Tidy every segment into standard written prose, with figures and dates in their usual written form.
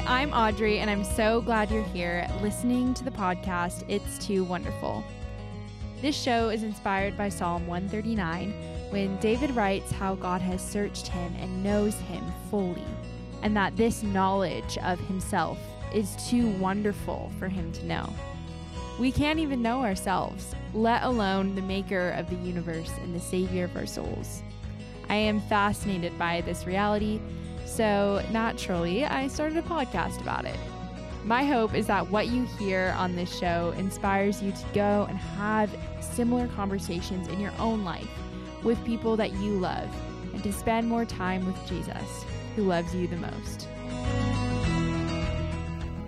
Hey, I'm Audrey, and I'm so glad you're here listening to the podcast, It's Too Wonderful. This show is inspired by Psalm 139, when David writes how God has searched him and knows him fully, and that this knowledge of himself is too wonderful for him to know. We can't even know ourselves, let alone the maker of the universe and the savior of our souls. I am fascinated by this reality, so naturally, I started a podcast about it. My hope is that what you hear on this show inspires you to go and have similar conversations in your own life with people that you love and to spend more time with Jesus, who loves you the most.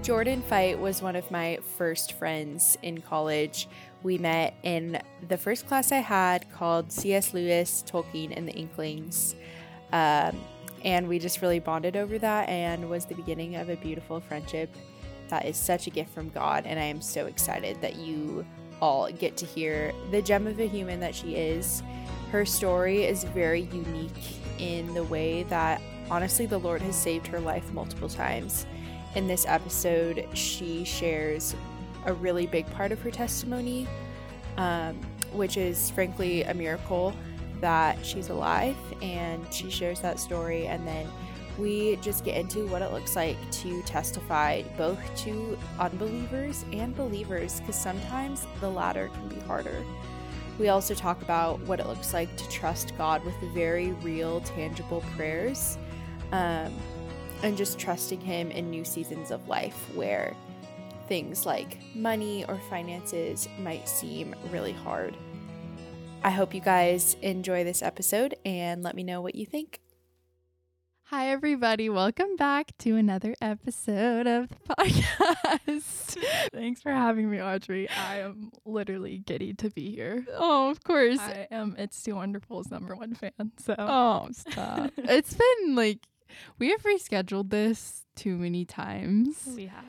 Jordan Fite was one of my first friends in college. We met in the first class I had called C.S. Lewis, Tolkien and the Inklings. And we just really bonded over that and was the beginning of a beautiful friendship that is such a gift from God. And I am so excited that you all get to hear the gem of a human that she is. Her story is very unique in the way that, honestly, the Lord has saved her life multiple times. In this episode, she shares a really big part of her testimony, which is frankly a miracle that she's alive, and she shares that story, and then we just get into what it looks like to testify both to unbelievers and believers, because sometimes the latter can be harder. We also talk about what it looks like to trust God with very real, tangible prayers, and just trusting him in new seasons of life where things like money or finances might seem really hard. I hope you guys enjoy this episode and let me know what you think. Hi, everybody. Welcome back to another episode of the podcast. Thanks for having me, Audrey. I am literally giddy to be here. Oh, of course. I am It's Too Wonderful's number one fan. So. Oh, stop. It's been we have rescheduled this too many times. We have.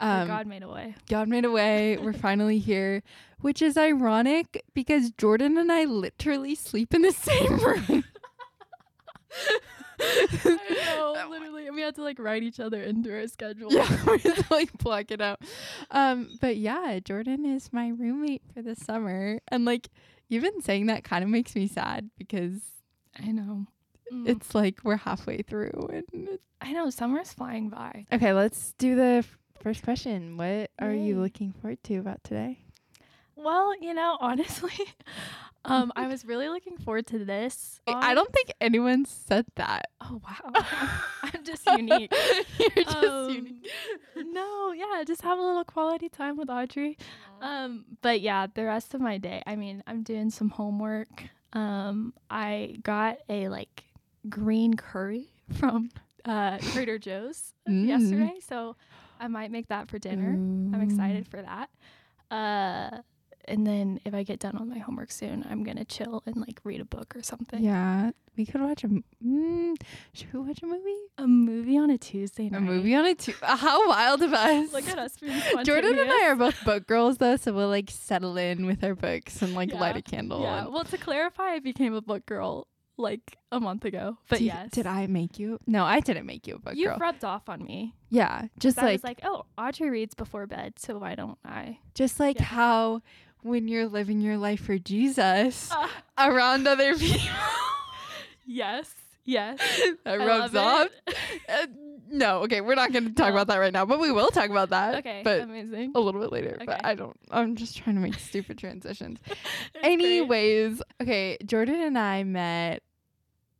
God made a way. God made a way. We're finally here, which is ironic because Jordan and I literally sleep in the same room. I know, literally. We had to write each other into our schedule. Yeah, we had to block it out. But yeah, Jordan is my roommate for the summer. And even saying that kind of makes me sad because I know. It's we're halfway through. And I know, summer's flying by. Okay, let's do the first question. What are you looking forward to about today? Well, honestly, I was really looking forward to this. I don't think anyone said that. Oh, wow. I'm just unique. You're just unique. No, yeah, just have a little quality time with Audrey. But yeah, the rest of my day, I'm doing some homework. I got a green curry from Trader Joe's yesterday, so I might make that for dinner. I'm excited for that. And then if I get done with my homework soon, I'm going to chill and read a book or something. Yeah. We could watch should we watch a movie? A movie on a Tuesday night. How wild of us. Look at us. Jordan and I are both book girls though. So we'll settle in with our books and light a candle. Yeah. Well, to clarify, I became a book girl a month ago, but yes. Did I make you? No, I didn't make you a book girl. You rubbed off on me. Yeah, just I was oh, Audrey reads before bed, so why don't I? Just how when you're living your life for Jesus around other people. Yes, that rubs off. No, okay, we're not going to talk about that right now, but we will talk about that. Okay, but amazing. A little bit later, okay. But I'm just trying to make stupid transitions. Anyways, okay, Jordan and I met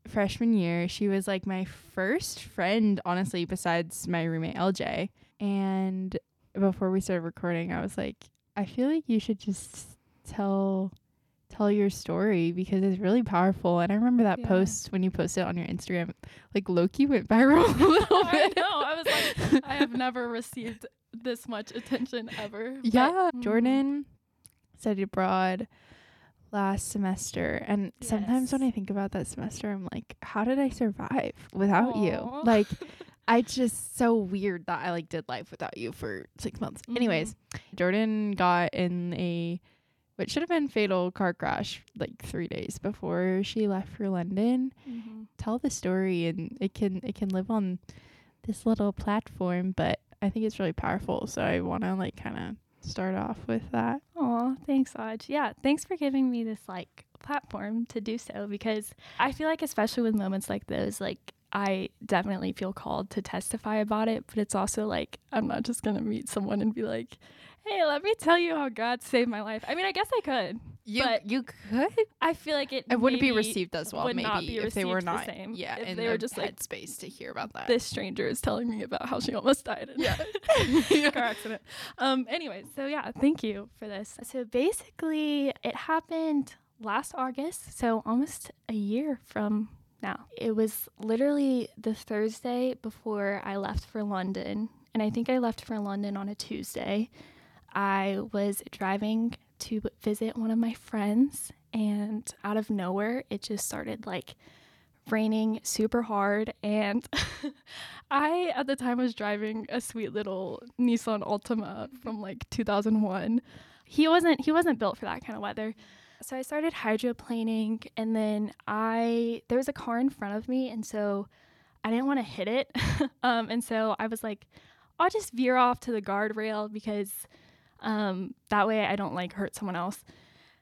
freshman year. She was my first friend, honestly, besides my roommate LJ. And before we started recording, I was I feel you should just tell your story because it's really powerful. And I remember that post when you posted on your Instagram, Loki went viral a little bit. I know. I was I have never received this much attention ever. Yeah. But. Jordan studied abroad last semester, and sometimes when I think about that semester, I'm how did I survive without you? It's just so weird that I did life without you for 6 months. Mm-hmm. Anyways, Jordan got in what should have been fatal car crash 3 days before she left for London. Mm-hmm. Tell the story, and it can live on this little platform, but I think it's really powerful. So I want to like kind of start off with that. Aw, thanks, Audrey. Yeah, thanks for giving me this like platform to do so, because I feel like especially with moments like those, like I definitely feel called to testify about it, but it's also like I'm not just going to meet someone and be like, hey, let me tell you how God saved my life. I mean, I guess I could. You could. I feel like it wouldn't be received as well, maybe, if they were not the same. Yeah, if they were just like headspace to hear about that. This stranger is telling me about how she almost died in a car accident. Anyway, so yeah, thank you for this. So basically, it happened last August, so almost a year from now. It was literally the Thursday before I left for London, and I think I left for London on a Tuesday. I was driving to visit one of my friends, and out of nowhere it just started like raining super hard, and I at the time was driving a sweet little Nissan Altima from like 2001. He wasn't built for that kind of weather. So I started hydroplaning, and then there was a car in front of me, and so I didn't want to hit it. And so I was like, I'll just veer off to the guardrail because that way I don't like hurt someone else.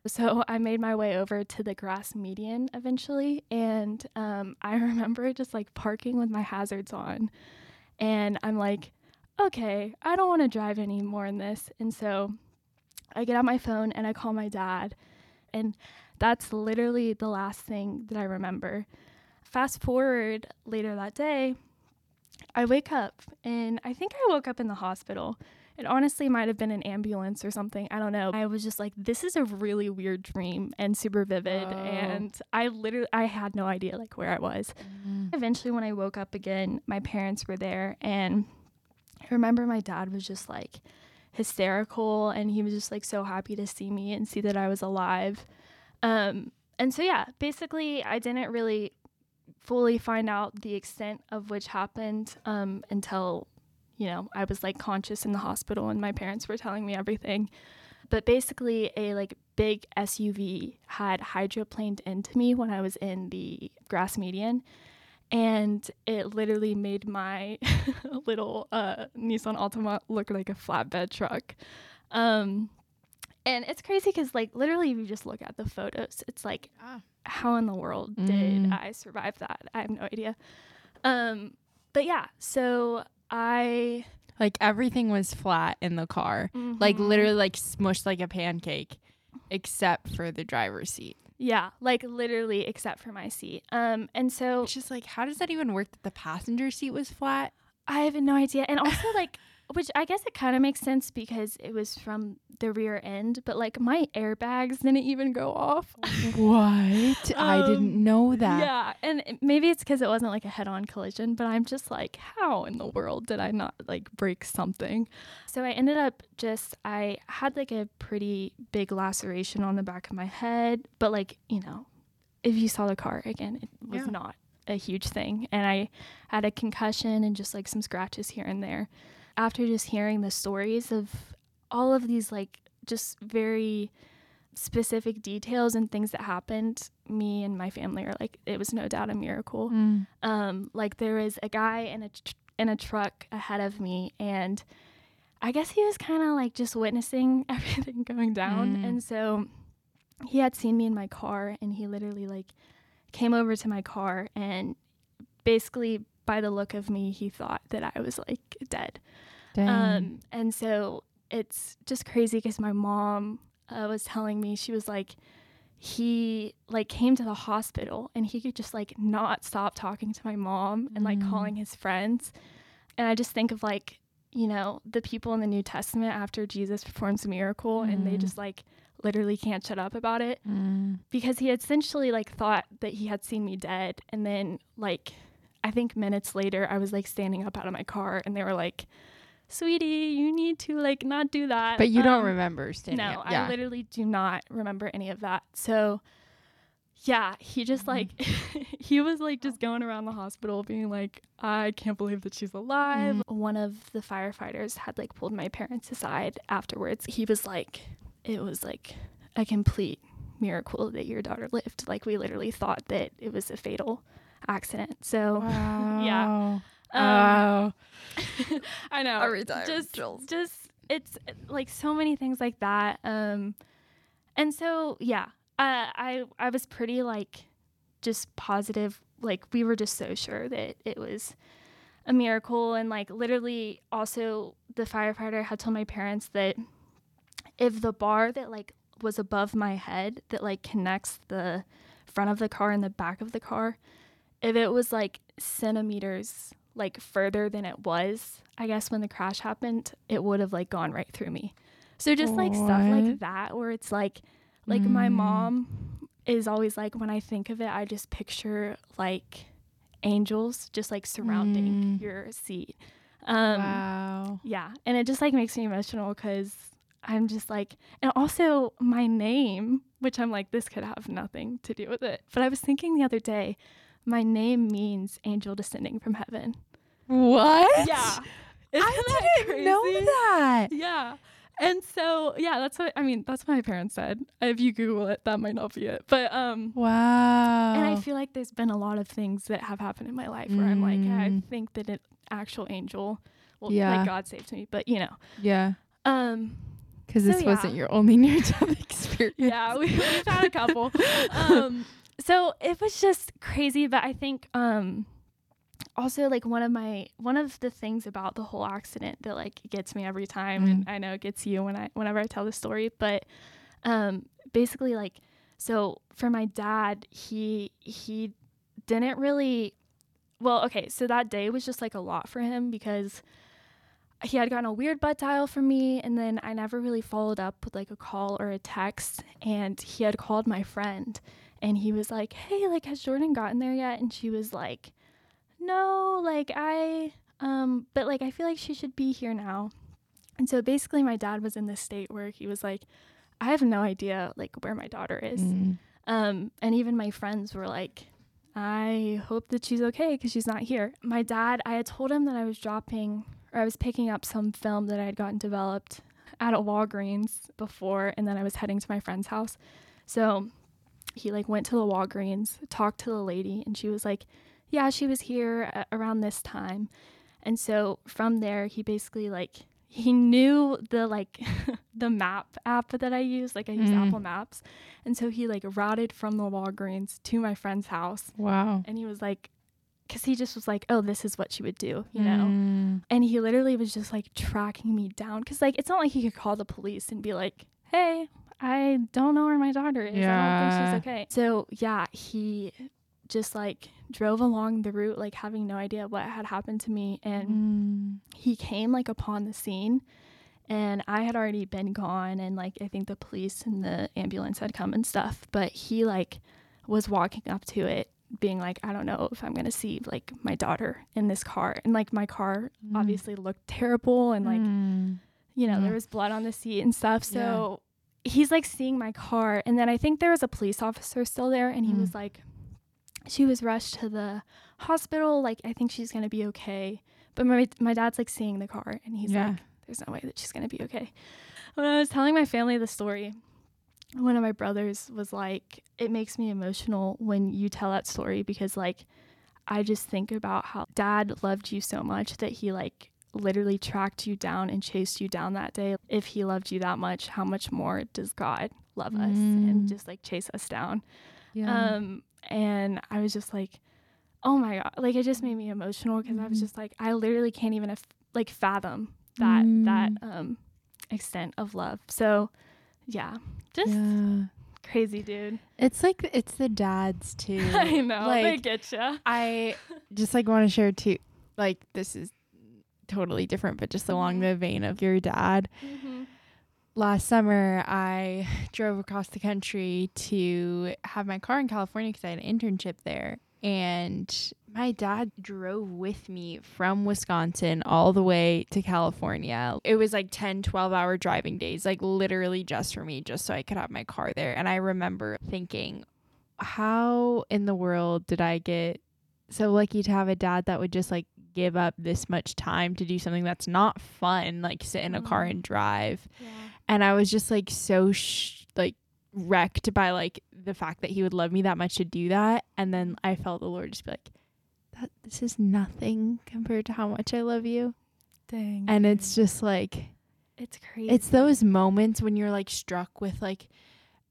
So I made my way over to the grass median eventually, and I remember just like parking with my hazards on, and I'm like, okay, I don't want to drive anymore in this. And so I get out my phone and I call my dad, and that's literally the last thing that I remember. Fast forward later that day, I wake up, and I think I woke up in the hospital. It honestly might have been an ambulance or something. I don't know. I was just like, this is a really weird dream and super vivid. Oh. And I had no idea like where I was. Mm-hmm. Eventually when I woke up again, my parents were there, and I remember my dad was just like hysterical, and he was just like so happy to see me and see that I was alive. And so yeah, basically I didn't really fully find out the extent of which happened until, you know, I was like conscious in the hospital and my parents were telling me everything. But basically a like big SUV had hydroplaned into me when I was in the grass median, and it literally made my little Nissan Altima look like a flatbed truck. And it's crazy because like literally if you just look at the photos, it's like, how in the world did I survive that? I have no idea. But yeah, so I like everything was flat in the car, like literally like smushed like a pancake, except for the driver's seat. Yeah, like literally except for my seat. And so it's just like, how does that even work that the passenger seat was flat? I have no idea. And also like, which I guess it kind of makes sense because it was from the rear end, but like my airbags didn't even go off. What? I didn't know that. Yeah. And maybe it's because it wasn't like a head-on collision, but I'm just like, how in the world did I not like break something? So I ended up I had like a pretty big laceration on the back of my head, but like, you know, if you saw the car again, it was not a huge thing. And I had a concussion and just like some scratches here and there. After just hearing the stories of all of these, like, just very specific details and things that happened, me and my family are like, it was no doubt a miracle. Mm. Like, there was a guy in a truck ahead of me, and I guess he was kind of, like, just witnessing everything going down. And so he had seen me in my car, and he literally, like, came over to my car, and basically by the look of me, he thought that I was, like, dead. And so it's just crazy because my mom was telling me, she was like, he like came to the hospital and he could just like not stop talking to my mom and like calling his friends. And I just think of like, you know, the people in the New Testament after Jesus performs a miracle and they just like literally can't shut up about it because he essentially like thought that he had seen me dead. And then like, I think minutes later I was like standing up out of my car and they were like, sweetie, you need to like not do that. But you don't remember standing up. No, I literally do not remember any of that. So yeah, he just like, he was like just going around the hospital being like, I can't believe that she's alive. One of the firefighters had like pulled my parents aside afterwards. He was like, it was like a complete miracle that your daughter lived. Like we literally thought that it was a fatal accident. So wow. yeah. I know. Every time. Just it's like so many things like that. And so, yeah, I was pretty like just positive. Like we were just so sure that it was a miracle. And like literally also the firefighter had told my parents that if the bar that like was above my head that like connects the front of the car and the back of the car, if it was like centimeters like further than it was, I guess when the crash happened, it would have like gone right through me. So just like stuff like that where it's like my mom is always like, when I think of it, I just picture like angels just like surrounding your seat. Wow. Yeah. And it just like makes me emotional because I'm just like, and also my name, which I'm like, this could have nothing to do with it. But I was thinking the other day, my name means angel descending from heaven. What? Yeah. Isn't that crazy? I didn't know that. Yeah. And so, yeah, that's what my parents said. If you Google it, that might not be it. But, wow. And I feel like there's been a lot of things that have happened in my life where I'm like, I think that an actual angel, like God saved me, but you know. Yeah. Because this wasn't your only near-death experience. Yeah, we've had a couple. So it was just crazy, but I think also like one of the things about the whole accident that like gets me every time, and I know it gets you whenever I tell the story, but basically like, so for my dad, he didn't really, well, okay, so that day was just like a lot for him because he had gotten a weird butt dial from me, and then I never really followed up with like a call or a text, and he had called my friend and he was like, hey, like, has Jordan gotten there yet? And she was like, no, like but like I feel like she should be here now. And so basically my dad was in this state where he was like, I have no idea like where my daughter is. And even my friends were like, I hope that she's okay because she's not here. My dad, I had told him that I was picking up some film that I had gotten developed at a Walgreens before, and then I was heading to my friend's house. So he like went to the Walgreens, talked to the lady, and she was like, yeah, she was here around this time. And so from there, he basically like, he knew the like the map app that I use, like I use Apple Maps. And so he like routed from the Walgreens to my friend's house. Wow. And he was like, because he just was like, oh, this is what she would do, you know? And he literally was just like tracking me down. Because like, it's not like he could call the police and be like, hey, I don't know where my daughter is. Yeah. I don't think she's okay. So yeah, he just like drove along the route, like having no idea what had happened to me. And he came like upon the scene, and I had already been gone. And like, I think the police and the ambulance had come and stuff, but he like was walking up to it being like, I don't know if I'm going to see like my daughter in this car. And like my car obviously looked terrible, and like, you know, there was blood on the seat and stuff. So he's like seeing my car. And then I think there was a police officer still there, and he was like, she was rushed to the hospital. Like, I think she's going to be okay. But my dad's like seeing the car, and he's like, there's no way that she's going to be okay. When I was telling my family the story, one of my brothers was like, it makes me emotional when you tell that story, because like, I just think about how dad loved you so much that he like literally tracked you down and chased you down that day. If he loved you that much, how much more does God love us and just like chase us down? Yeah. And I was just like, oh my God, like it just made me emotional because I was just like, I literally can't even like fathom that, that extent of love. So yeah, just crazy, dude. It's like, it's the dads too. I know, like, they get you. I just like want to share too, like this is totally different, but just along the vein of your dad. Last summer, I drove across the country to have my car in California because I had an internship there. And my dad drove with me from Wisconsin all the way to California. It was like 10, 12-hour driving days, like literally just for me, just so I could have my car there. And I remember thinking, how in the world did I get so lucky to have a dad that would just like give up this much time to do something that's not fun, like sit in a car and drive. Yeah. And I was just like so like wrecked by like the fact that he would love me that much to do that. And then I felt the Lord just be like, that this is nothing compared to how much I love you. Dang. And it's just like, it's crazy. It's those moments when you're like struck with like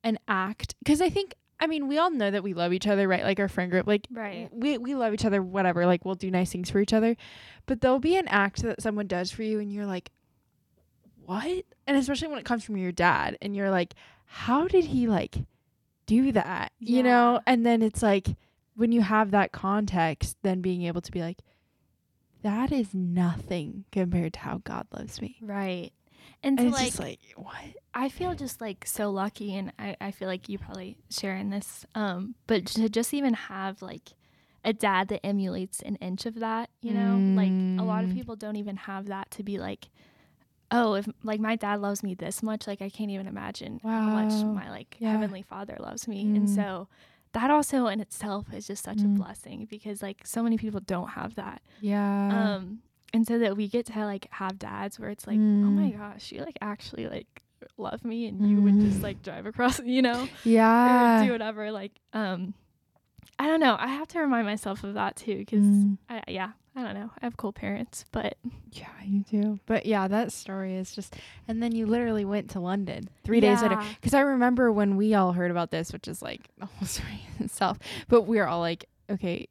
an act. Because I think, I mean, we all know that we love each other, right? Like our friend group, like right. we love each other, whatever. Like we'll do nice things for each other. But there'll be an act that someone does for you and you're like, what? And especially when it comes from your dad and you're like, how did he like do that? Yeah. You know? And then it's like, when you have that context, then being able to be like, that is nothing compared to how God loves me. Right. And so it's like, just like, what? I feel just like so lucky, and I feel like you probably share in this, but to just even have like a dad that emulates an inch of that, you know, like a lot of people don't even have that to be like, oh, if like my dad loves me this much, like I can't even imagine how much my like Heavenly Father loves me. And so that also in itself is just such a blessing, because like so many people don't have that. Yeah. And so that we get to like have dads where it's like, oh my gosh, you like actually like love me, and you would just like drive across, you know, do whatever. Like, I don't know. I have to remind myself of that too, because I don't know. I have cool parents, but yeah, you do. But yeah, that story is just, and then you literally went to London 3 days later. Because I remember when we all heard about this, which is like the whole story in itself, but we were all like, okay,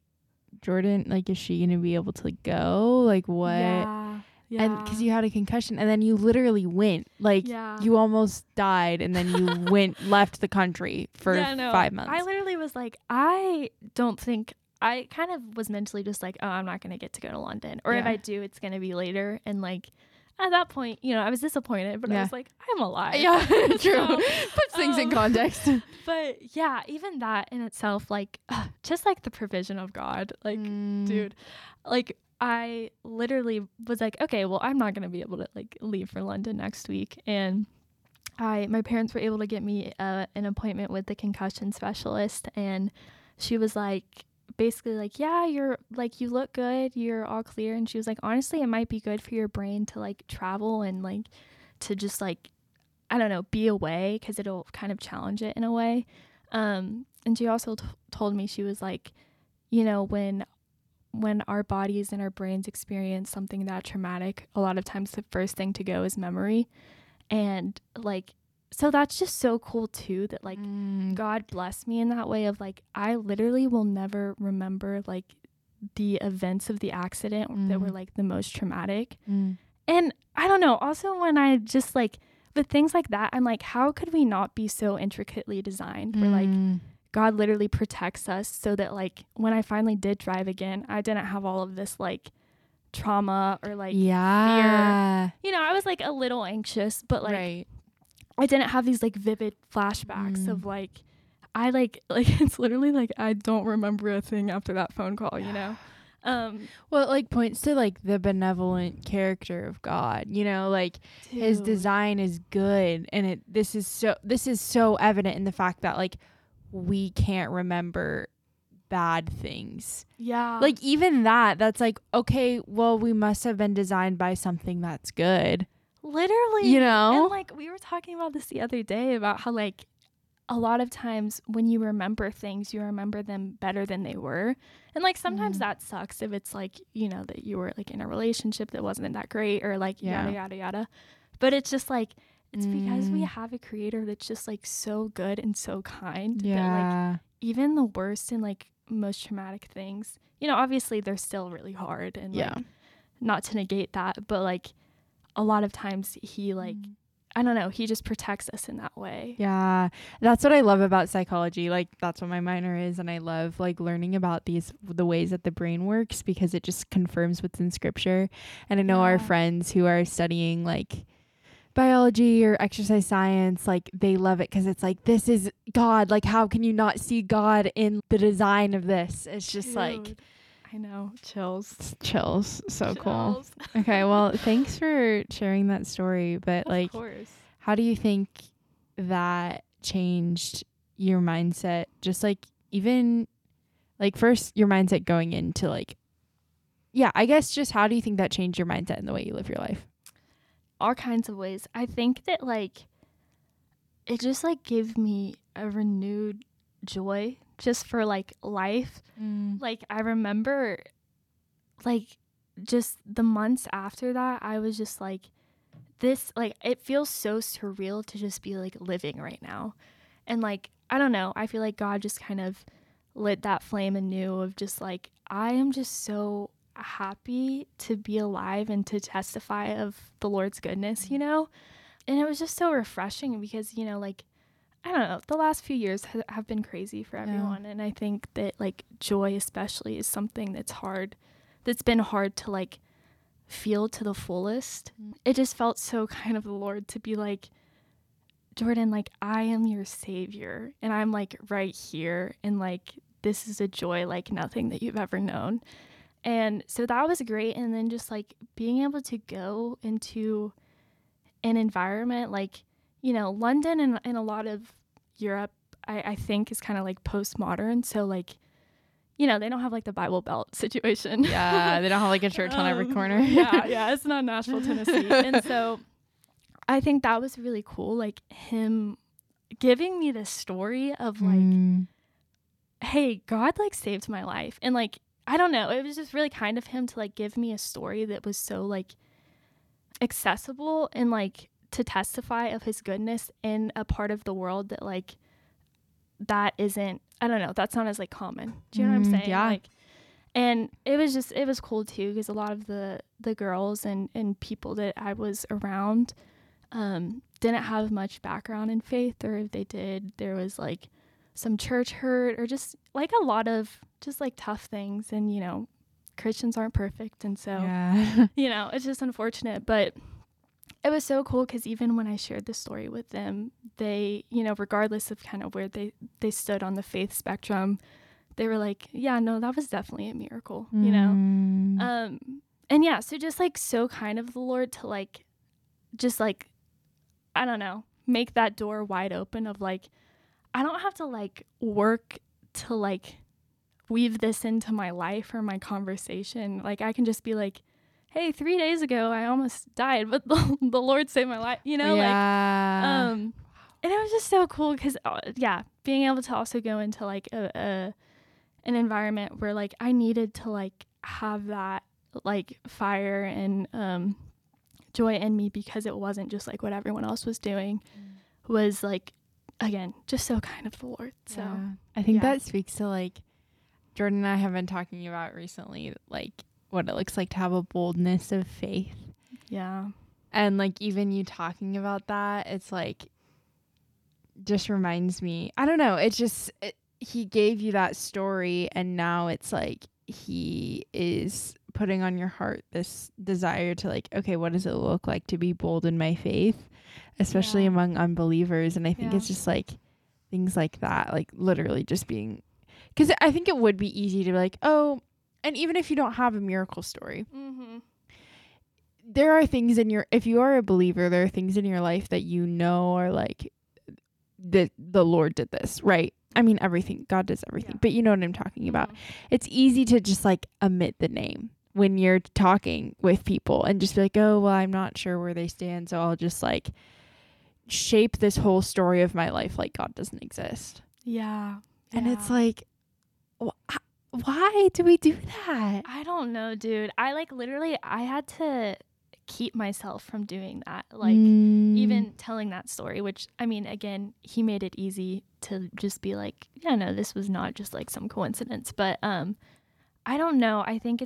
Jordan, like, is she gonna be able to like, go? Like, what? Yeah. And because you had a concussion, and then you literally went, like, you almost died, and then you left the country for 5 months. I literally was like, I kind of was mentally just like, oh, I'm not gonna get to go to London, or if I do, it's gonna be later. And like at that point, you know, I was disappointed, but I was like, I'm alive. Yeah, true. So, puts things in context. But yeah, even that in itself, like, just like the provision of God, like, dude, like I literally was like, okay, well, I'm not going to be able to like leave for London next week. And my parents were able to get me an appointment with the concussion specialist. And she was like, basically like, yeah, you're like, you look good, you're all clear. And she was like, honestly, it might be good for your brain to like travel and like to just like, I don't know, be away, because it'll kind of challenge it in a way. And she also told me, she was like, you know, when our bodies and our brains experience something that traumatic, a lot of times the first thing to go is memory. And like, so that's just so cool too, that like God blessed me in that way of like, I literally will never remember like the events of the accident that were like the most traumatic. And I don't know, also when I just like, but things like that, I'm like, how could we not be so intricately designed where like God literally protects us, so that like when I finally did drive again, I didn't have all of this like trauma or like fear. You know, I was like a little anxious, but like I didn't have these like vivid flashbacks of like, I like it's literally like I don't remember a thing after that phone call, you know. Well, it like points to like the benevolent character of God, you know, like his design is good, and this is so evident in the fact that like we can't remember bad things. Yeah. Like even that's like, okay, well, we must have been designed by something that's good. Literally, you know. And like we were talking about this the other day about how like a lot of times when you remember things, you remember them better than they were. And like sometimes that sucks if it's like, you know, that you were like in a relationship that wasn't that great, or like yada, yada, yada. But it's just like, it's because we have a creator that's just like so good and so kind. That like even the worst and like most traumatic things, you know, obviously they're still really hard, and like not to negate that, but like a lot of times he like, I don't know, he just protects us in that way. Yeah. That's what I love about psychology. Like that's what my minor is. And I love like learning about the ways that the brain works, because it just confirms what's in scripture. And I know our friends who are studying like biology or exercise science, like they love it, because it's like, this is God. Like how can you not see God in the design of this? It's just like, I know, chills. So chills. Cool. Okay, well, thanks for sharing that story. But like, of course. How do you think that changed your mindset? Just like, even like first your mindset going into like, yeah, I guess just how do you think that changed your mindset and the way you live your life? All kinds of ways. I think that like, it just like gave me a renewed joy just for like life. Like I remember like, just the months after that, I was just like, this, like, it feels so surreal to just be, like, living right now. And, like, I don't know, I feel like God just kind of lit that flame anew of just, like, I am just so happy to be alive and to testify of the Lord's goodness, you know? And it was just so refreshing because, you know, like, I don't know, the last few years have been crazy for everyone. Yeah. And I think that, like, joy especially is something that's hard, that's been hard to, like, feel to the fullest. It just felt so kind of the Lord to be like, Jordan, like, I am your savior, and I'm, like, right here, and, like, this is a joy like nothing that you've ever known. And so that was great. And then just, like, being able to go into an environment like, you know, London and a lot of Europe, I think, is kind of, like, postmodern. So, like, you know, they don't have, like, the Bible Belt situation. Yeah, they don't have, like, a church on every corner. Yeah, it's not Nashville, Tennessee. And so I think that was really cool, like, him giving me this story of, like, hey, God, like, saved my life. And, like, I don't know, it was just really kind of him to, like, give me a story that was so, like, accessible and, like, to testify of his goodness in a part of the world that, like, that isn't, I don't know, that's not as, like, common. Do you know what I'm saying? Yeah. Like, and it was just, it was cool too, because a lot of the girls and people that I was around didn't have much background in faith, or if they did, there was, like, some church hurt, or just, like, a lot of just, like, tough things. And, you know, Christians aren't perfect, and so yeah. You know, it's just unfortunate. But it was so cool because even when I shared the story with them, they, you know, regardless of kind of where they stood on the faith spectrum, they were like, yeah, no, that was definitely a miracle, you know? And yeah, so just, like, so kind of the Lord to, like, just, like, I don't know, make that door wide open of, like, I don't have to, like, work to, like, weave this into my life or my conversation. Like, I can just be like, hey, 3 days ago, I almost died, but the Lord saved my life, you know? Yeah. Like, and it was just so cool because, yeah, being able to also go into, like, an environment where, like, I needed to, like, have that, like, fire and joy in me, because it wasn't just, like, what everyone else was doing, was, like, again, just so kind of the Lord. So yeah. I think that speaks to, like, Jordan and I have been talking about recently, like, what it looks like to have a boldness of faith. Yeah. And, like, even you talking about that, it's, like, just reminds me, I don't know, it's just, he gave you that story, and now it's, like, he is putting on your heart this desire to, like, okay, what does it look like to be bold in my faith, especially among unbelievers? And I think it's just, like, things like that, like, literally just being, because I think it would be easy to be like, oh, and even if you don't have a miracle story, there are things in your, if you are a believer, there are things in your life that, you know, are like, the Lord did this, right? I mean, everything, God does everything, but you know what I'm talking about. It's easy to just, like, omit the name when you're talking with people and just be like, oh, well, I'm not sure where they stand, so I'll just, like, shape this whole story of my life like God doesn't exist. Yeah. And it's like, why do we do that? I don't know, dude. I, like, literally, I had to keep myself from doing that. Like, even telling that story, which, I mean, again, he made it easy to just be like, yeah, no, this was not just, like, some coincidence. But I don't know. I think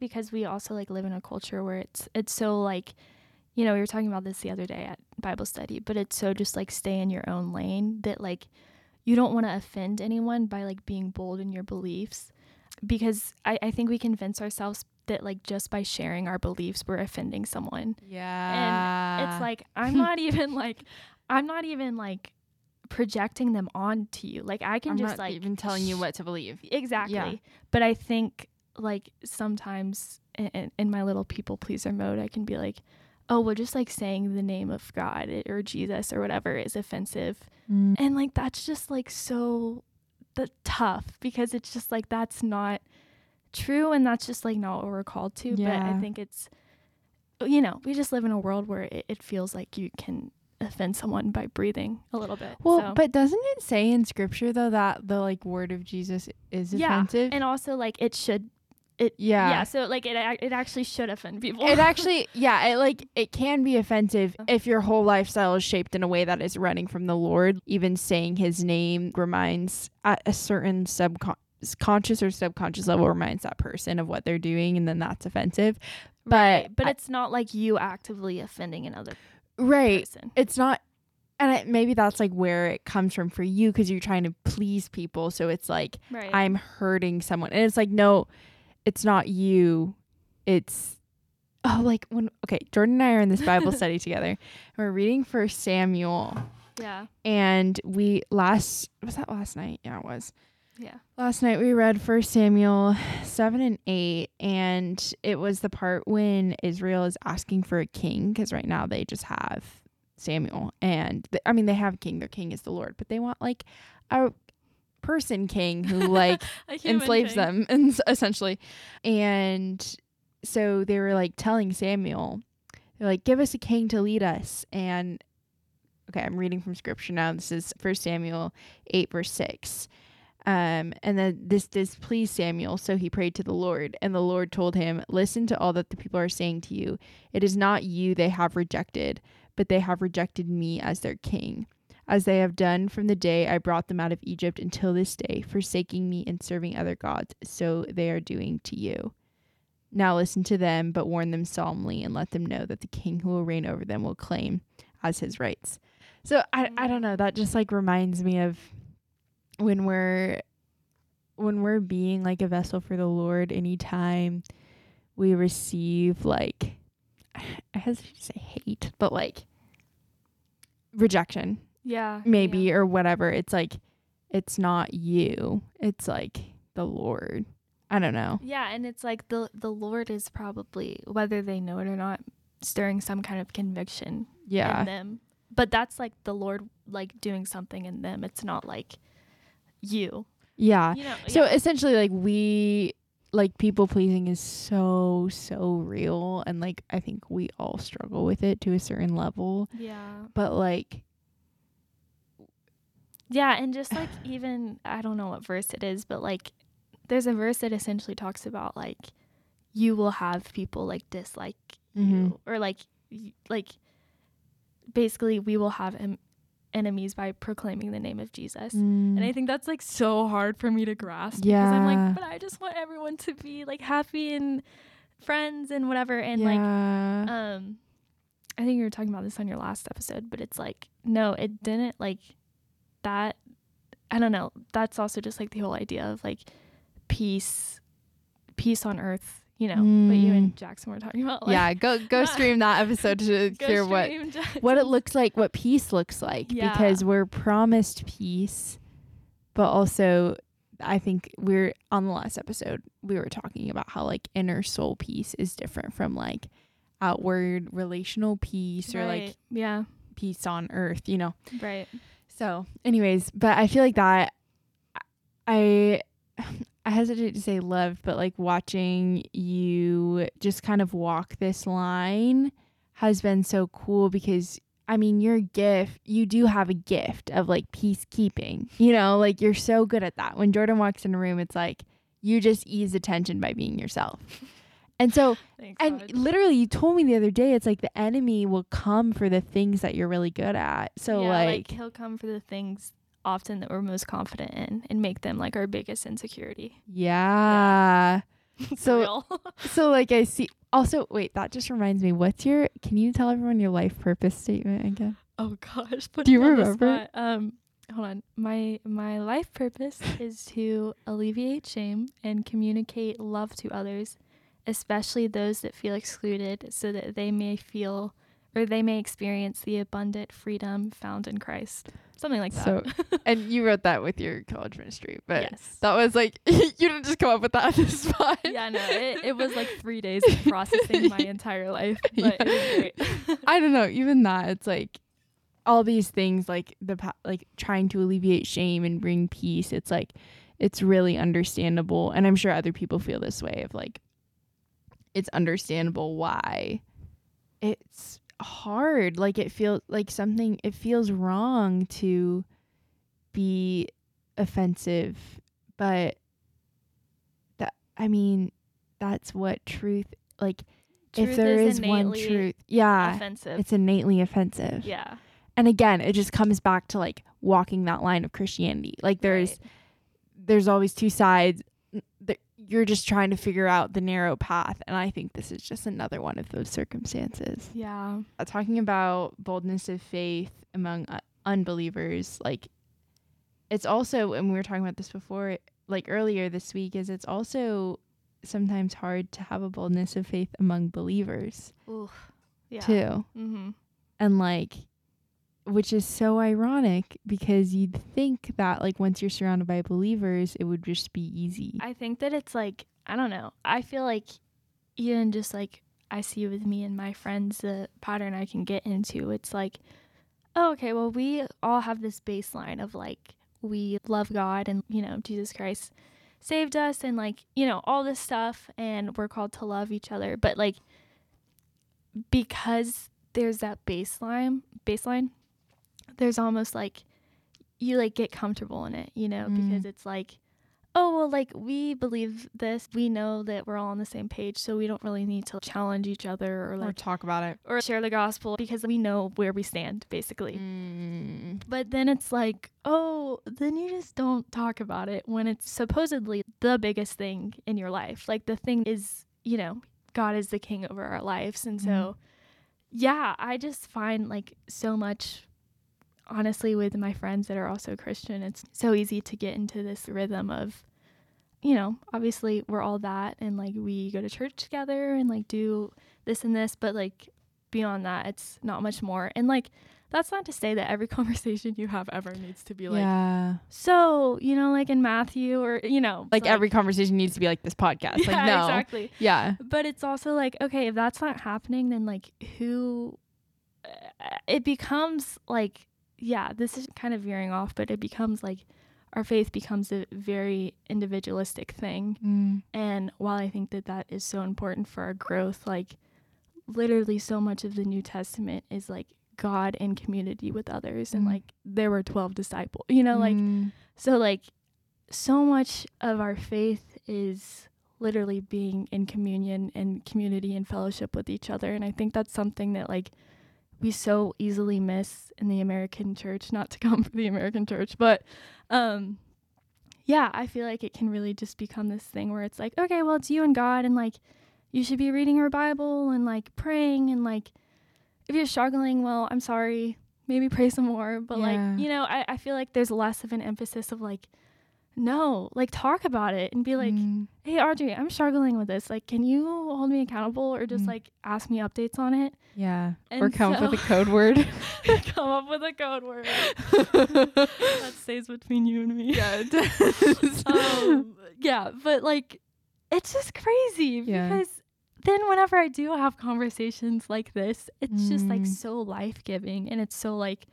because we also, like, live in a culture where it's so, like, you know, we were talking about this the other day at Bible study, but it's so just, like, stay in your own lane that, like, you don't want to offend anyone by, like, being bold in your beliefs, because I think we convince ourselves that, like, just by sharing our beliefs, we're offending someone. Yeah. And it's like, I'm not even like projecting them onto you. Like, I can, I'm just not, like, even telling you what to believe. Exactly. Yeah. But I think, like, sometimes in my little people pleaser mode, I can be like, oh, well, just, like, saying the name of God or Jesus or whatever is offensive. And, like, that's just, like, so tough, because it's just, like, that's not true, and that's just, like, not what we're called to. Yeah. But I think it's, you know, we just live in a world where it feels like you can offend someone by breathing a little bit. Well, so. But doesn't it say in Scripture, though, that the, like, word of Jesus is offensive? Yeah, and also, like, it should So like it actually should offend people. It can be offensive if your whole lifestyle is shaped in a way that is running from the Lord. Even saying his name reminds at a certain conscious or subconscious level reminds that person of what they're doing, and then that's offensive. But it's not like you actively offending another person. It's not. And maybe that's like where it comes from for you, because you're trying to please people. So it's like, I'm hurting someone. And it's like, no, it's not you. It's Jordan and I are in this Bible study together, and we're reading 1 Samuel. Yeah. And last night? Yeah, it was. Yeah. Last night we read 1 Samuel 7 and 8, and it was the part when Israel is asking for a king, because right now they just have Samuel, and they have a king. Their king is the Lord, but they want like a person king who like enslaves them, and essentially. And so they were like telling Samuel, they're like, give us a king to lead us. And okay, I'm reading from scripture now. This is 1 Samuel 8 verse 6. And then this displeased Samuel, so he prayed to the Lord, and the Lord told him, listen to all that the people are saying to you. It is not you they have rejected, but they have rejected me as their king, as they have done from the day I brought them out of Egypt until this day, forsaking me and serving other gods. So they are doing to you. Now listen to them, but warn them solemnly, and let them know that the king who will reign over them will claim as his rights. So I don't know. That just like reminds me of when we're being like a vessel for the Lord. Anytime we receive like, I hesitate to say hate, but like rejection, or whatever, it's like, it's not you, it's like the Lord. I don't know. Yeah. And it's like the Lord is probably, whether they know it or not, stirring some kind of conviction in them. But that's like the Lord like doing something in them. It's not like you. Yeah. So essentially, like people pleasing is so real, and like I think we all struggle with it to a certain level. Yeah. But like, yeah, and just like even I don't know what verse it is, but like there's a verse that essentially talks about like you will have people like dislike you, or like basically we will have enemies by proclaiming the name of Jesus. And I think that's like so hard for me to grasp, because I'm like, but I just want everyone to be like happy and friends and whatever, and like I think you were talking about this on your last episode, but it's like, no, it didn't like that. I don't know, that's also just like the whole idea of like peace on earth, but you and Jackson were talking about like, go stream that episode to hear what it looks like, what peace looks like, because we're promised peace, but also I think we're on the last episode we were talking about how like inner soul peace is different from like outward relational peace, or like peace on earth, right? So anyways, but I feel like that I hesitate to say loved, but like watching you just kind of walk this line has been so cool, because I mean, you do have a gift of like peacekeeping, like you're so good at that. When Jordan walks in a room, it's like you just ease the tension by being yourself. And so, literally you told me the other day, it's like the enemy will come for the things that you're really good at. So like he'll come for the things often that we're most confident in, and make them like our biggest insecurity. So like I see also, wait, that just reminds me, can you tell everyone your life purpose statement again? Oh gosh, do you remember? Hold on. My life purpose is to alleviate shame and communicate love to others, especially those that feel excluded, so that they may experience the abundant freedom found in Christ. Something like that. So, and you wrote that with your college ministry, but that was like, you didn't just come up with that on the spot. Yeah, no, it was like 3 days of processing my entire life, but it was great. I don't know, even that, it's like all these things, like trying to alleviate shame and bring peace. It's like, it's really understandable. And I'm sure other people feel this way of like, it's understandable why it's hard, like it feels like something, it feels wrong to be offensive, but that, I mean, that's what truth, like, truth, if there is one truth, yeah, offensive. It's innately offensive. Yeah. And again, it just comes back to like walking that line of Christianity. Like there's always two sides. You're just trying to figure out the narrow path. And I think this is just another one of those circumstances. Yeah. Talking about boldness of faith among unbelievers, like, it's also, and we were talking about this before, like earlier this week, is it's also sometimes hard to have a boldness of faith among believers. Ooh, yeah. Too. Mm-hmm. And like, which is so ironic, because you'd think that like once you're surrounded by believers, it would just be easy. I think that it's like, I don't know. I feel like even just like I see with me and my friends, the pattern I can get into, it's like, oh, okay, well, we all have this baseline of like, we love God and, you know, Jesus Christ saved us and like, you know, all this stuff, and we're called to love each other. But like, because there's that baseline, there's almost like you like get comfortable in it, you know, because it's like, oh, well, like we believe this. We know that we're all on the same page, so we don't really need to challenge each other or like or talk about it or share the gospel because we know where we stand, basically. Mm. But then it's like, oh, then you just don't talk about it when it's supposedly the biggest thing in your life. Like the thing is, you know, God is the king over our lives. And so, yeah, I just find like so much, honestly, with my friends that are also Christian, it's so easy to get into this rhythm of, you know, obviously we're all that, and like we go to church together and like do this and this, but like beyond that, it's not much more. And like, that's not to say that every conversation you have ever needs to be like, yeah, so, you know, like in Matthew, or, you know, like every conversation needs to be like this podcast. Yeah, like, no, exactly. Yeah. But it's also like, okay, if that's not happening, then like who, it becomes like, yeah, this is kind of veering off, but it becomes like our faith becomes a very individualistic thing. Mm. And while I think that that is so important for our growth, like literally so much of the New Testament is like God in community with others. And like there were 12 disciples, you know, like, so like so much of our faith is literally being in communion and community and fellowship with each other. And I think that's something that like we so easily miss in the American church, not to come for the American church, but yeah, I feel like it can really just become this thing where it's like, okay, well, it's you and God, and like you should be reading your Bible and like praying, and like if you're struggling, well, I'm sorry, maybe pray some more. But yeah, like, you know, I feel like there's less of an emphasis of like, no, like talk about it and be like, hey, Audrey, I'm struggling with this. Like, can you hold me accountable, or just like ask me updates on it? Yeah. And or come up with a code word. Come up with a code word. That stays between you and me. Yeah, it does. Yeah, but like, it's just crazy because then whenever I do have conversations like this, it's just like so life-giving, and it's so like,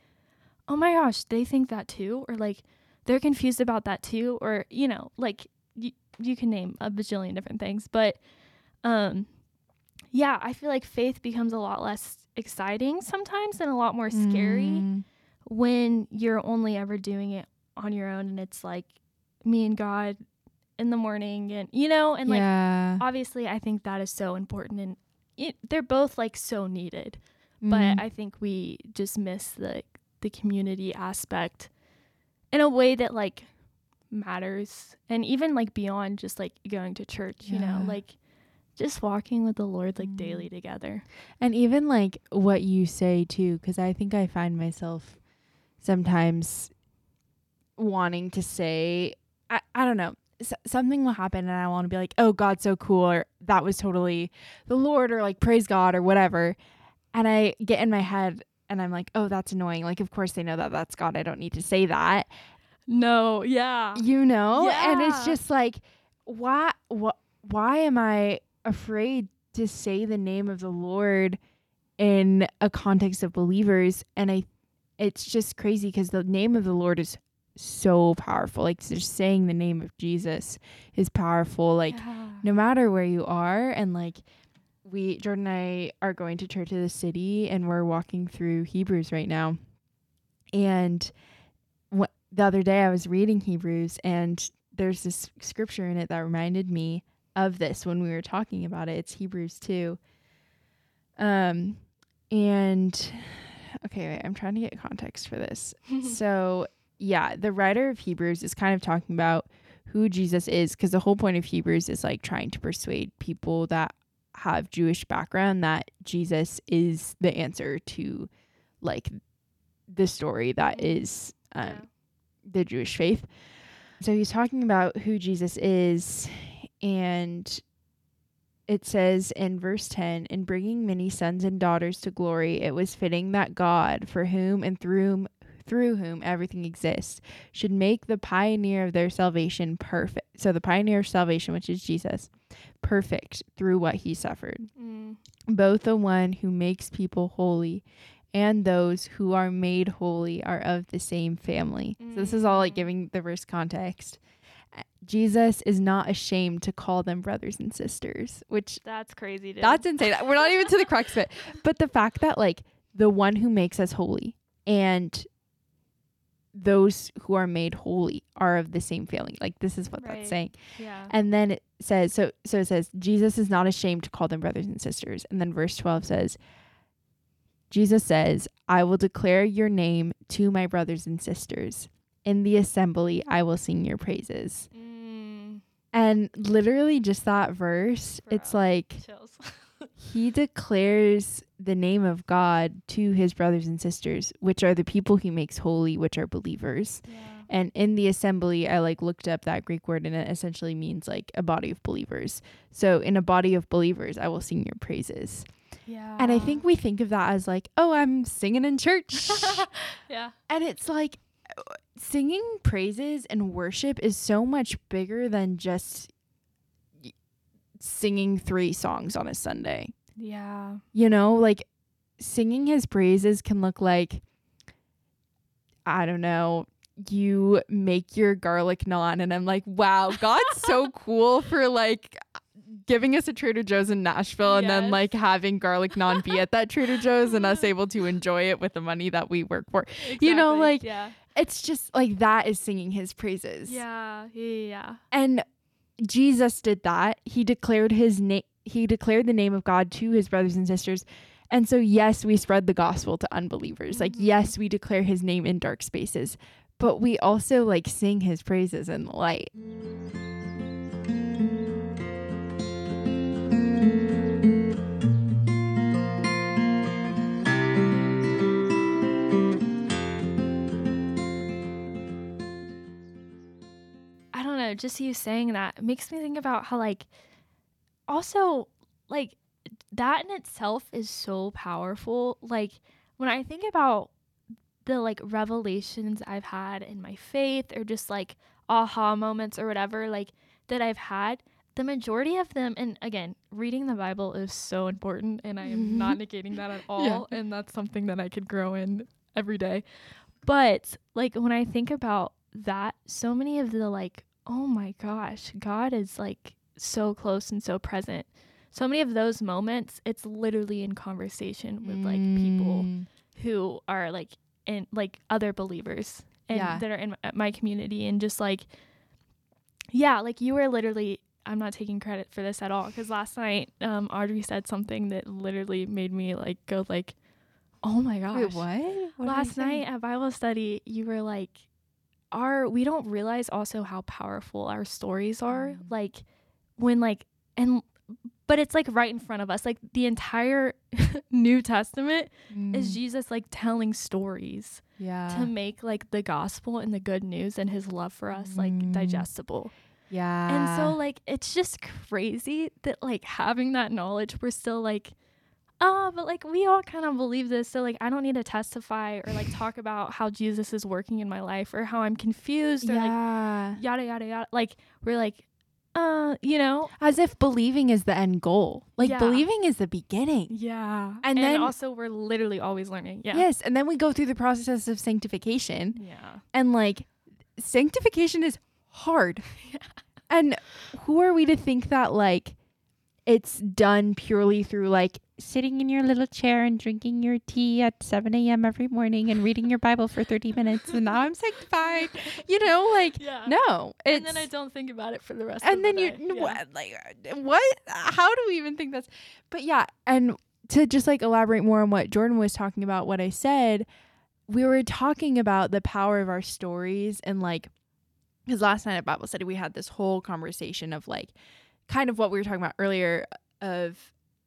oh my gosh, they think that too, or like, they're confused about that too, or, you know, like you can name a bajillion different things, but yeah, I feel like faith becomes a lot less exciting sometimes and a lot more scary when you're only ever doing it on your own, and it's like me and God in the morning, and, you know, and like obviously I think that is so important, and they're both like so needed, but I think we just miss the community aspect in a way that like matters. And even like beyond just like going to church, you know, like just walking with the Lord like daily together. And even like what you say too, because I think I find myself sometimes wanting to say, I don't know, something will happen and I want to be like, oh, God's so cool, or that was totally the Lord, or like praise God or whatever. And I get in my head and I'm like, oh, that's annoying. Like, of course they know that that's God. I don't need to say that. No. Yeah. You know? Yeah. And it's just like, why am I afraid to say the name of the Lord in a context of believers? And it's just crazy because the name of the Lord is so powerful. Like, just saying the name of Jesus is powerful. Like, no matter where you are. And like, Jordan and I are going to Church of the City, and we're walking through Hebrews right now. And the other day I was reading Hebrews, and there's this scripture in it that reminded me of this when we were talking about it. It's Hebrews 2. And okay, wait, I'm trying to get context for this. So yeah, the writer of Hebrews is kind of talking about who Jesus is, because the whole point of Hebrews is like trying to persuade people that have Jewish background that Jesus is the answer to like the story that is the Jewish faith. So he's talking about who Jesus is, and it says in verse 10, in bringing many sons and daughters to glory, it was fitting that God, for whom and through whom everything exists, should make the pioneer of their salvation perfect. So the pioneer of salvation, which is Jesus, perfect through what he suffered. Both the one who makes people holy and those who are made holy are of the same family. So this is all like giving the verse context. Jesus is not ashamed to call them brothers and sisters, which that's crazy. That's insane. We're not even to the crux of it. But the fact that like the one who makes us holy and those who are made holy are of the same family. Like this is what that's saying. Yeah. And then it says, so it says, Jesus is not ashamed to call them brothers and sisters. And then verse 12 says, Jesus says, I will declare your name to my brothers and sisters. In the assembly, I will sing your praises. And literally just that verse, it's like he declares the name of God to his brothers and sisters, which are the people he makes holy, which are believers. Yeah. And in the assembly, I like looked up that Greek word, and it essentially means like a body of believers. So in a body of believers, I will sing your praises. Yeah. And I think we think of that as like, oh, I'm singing in church. Yeah. And it's like singing praises and worship is so much bigger than just singing 3 songs on a Sunday. Yeah. You know, like singing his praises can look like, I don't know, you make your garlic naan and I'm like, wow, God's so cool for like giving us a Trader Joe's in Nashville and then like having garlic naan be at that Trader Joe's and us able to enjoy it with the money that we work for. Exactly. You know, like it's just like that is singing his praises. Yeah. And Jesus did that. He declared his name. He declared the name of God to his brothers and sisters. And so, yes, we spread the gospel to unbelievers. Mm-hmm. Like, yes, we declare his name in dark spaces, but we also like sing his praises in the light. I don't know, just you saying that makes me think about how like also like that in itself is so powerful. Like when I think about the like revelations I've had in my faith or just like aha moments or whatever like that I've had, the majority of them, and again, reading the Bible is so important, and I am not negating that at all, and that's something that I could grow in every day. But like when I think about that, so many of the like, oh my gosh, God is like so close and so present. So many of those moments, it's literally in conversation with like people who are like in like other believers and that are in my community, and just like, yeah, like you are literally. I'm not taking credit for this at all, because last night Audrey said something that literally made me like go like, oh my gosh. Wait, what? Last night at Bible study, you were like, we don't realize also how powerful our stories are. Like when like, and but it's like right in front of us. Like the entire New Testament is Jesus like telling stories to make like the gospel and the good news and his love for us like digestible. Yeah. And so like it's just crazy that like having that knowledge, we're still like, oh, but like we all kind of believe this, so like I don't need to testify or like talk about how Jesus is working in my life or how I'm confused or like yada yada yada. Like we're like you know, as if believing is the end goal. Like believing is the beginning. Yeah. And then also we're literally always learning. Yeah. Yes. And then we go through the process of sanctification. Yeah. And like sanctification is hard. And who are we to think that like it's done purely through like sitting in your little chair and drinking your tea at 7 a.m. every morning and reading your Bible for 30 minutes and now I'm sanctified. You know, like, yeah. No. And then I don't think about it for the rest of the day. And then you're, yeah. What? How do we even think that's... But yeah, and to just like elaborate more on what Jordan was talking about, what I said, we were talking about the power of our stories and like, because last night at Bible study, we had this whole conversation of like, kind of what we were talking about earlier of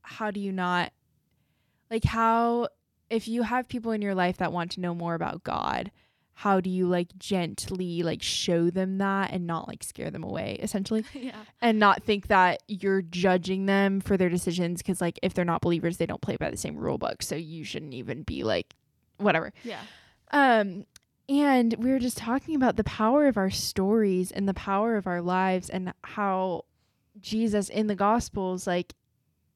how do you not, like how, if you have people in your life that want to know more about God, how do you like gently like show them that and not like scare them away essentially? Yeah. And not think that you're judging them for their decisions because like if they're not believers, they don't play by the same rule book. So you shouldn't even be like, whatever. Yeah. And we were just talking about the power of our stories and the power of our lives and how Jesus in the Gospels, like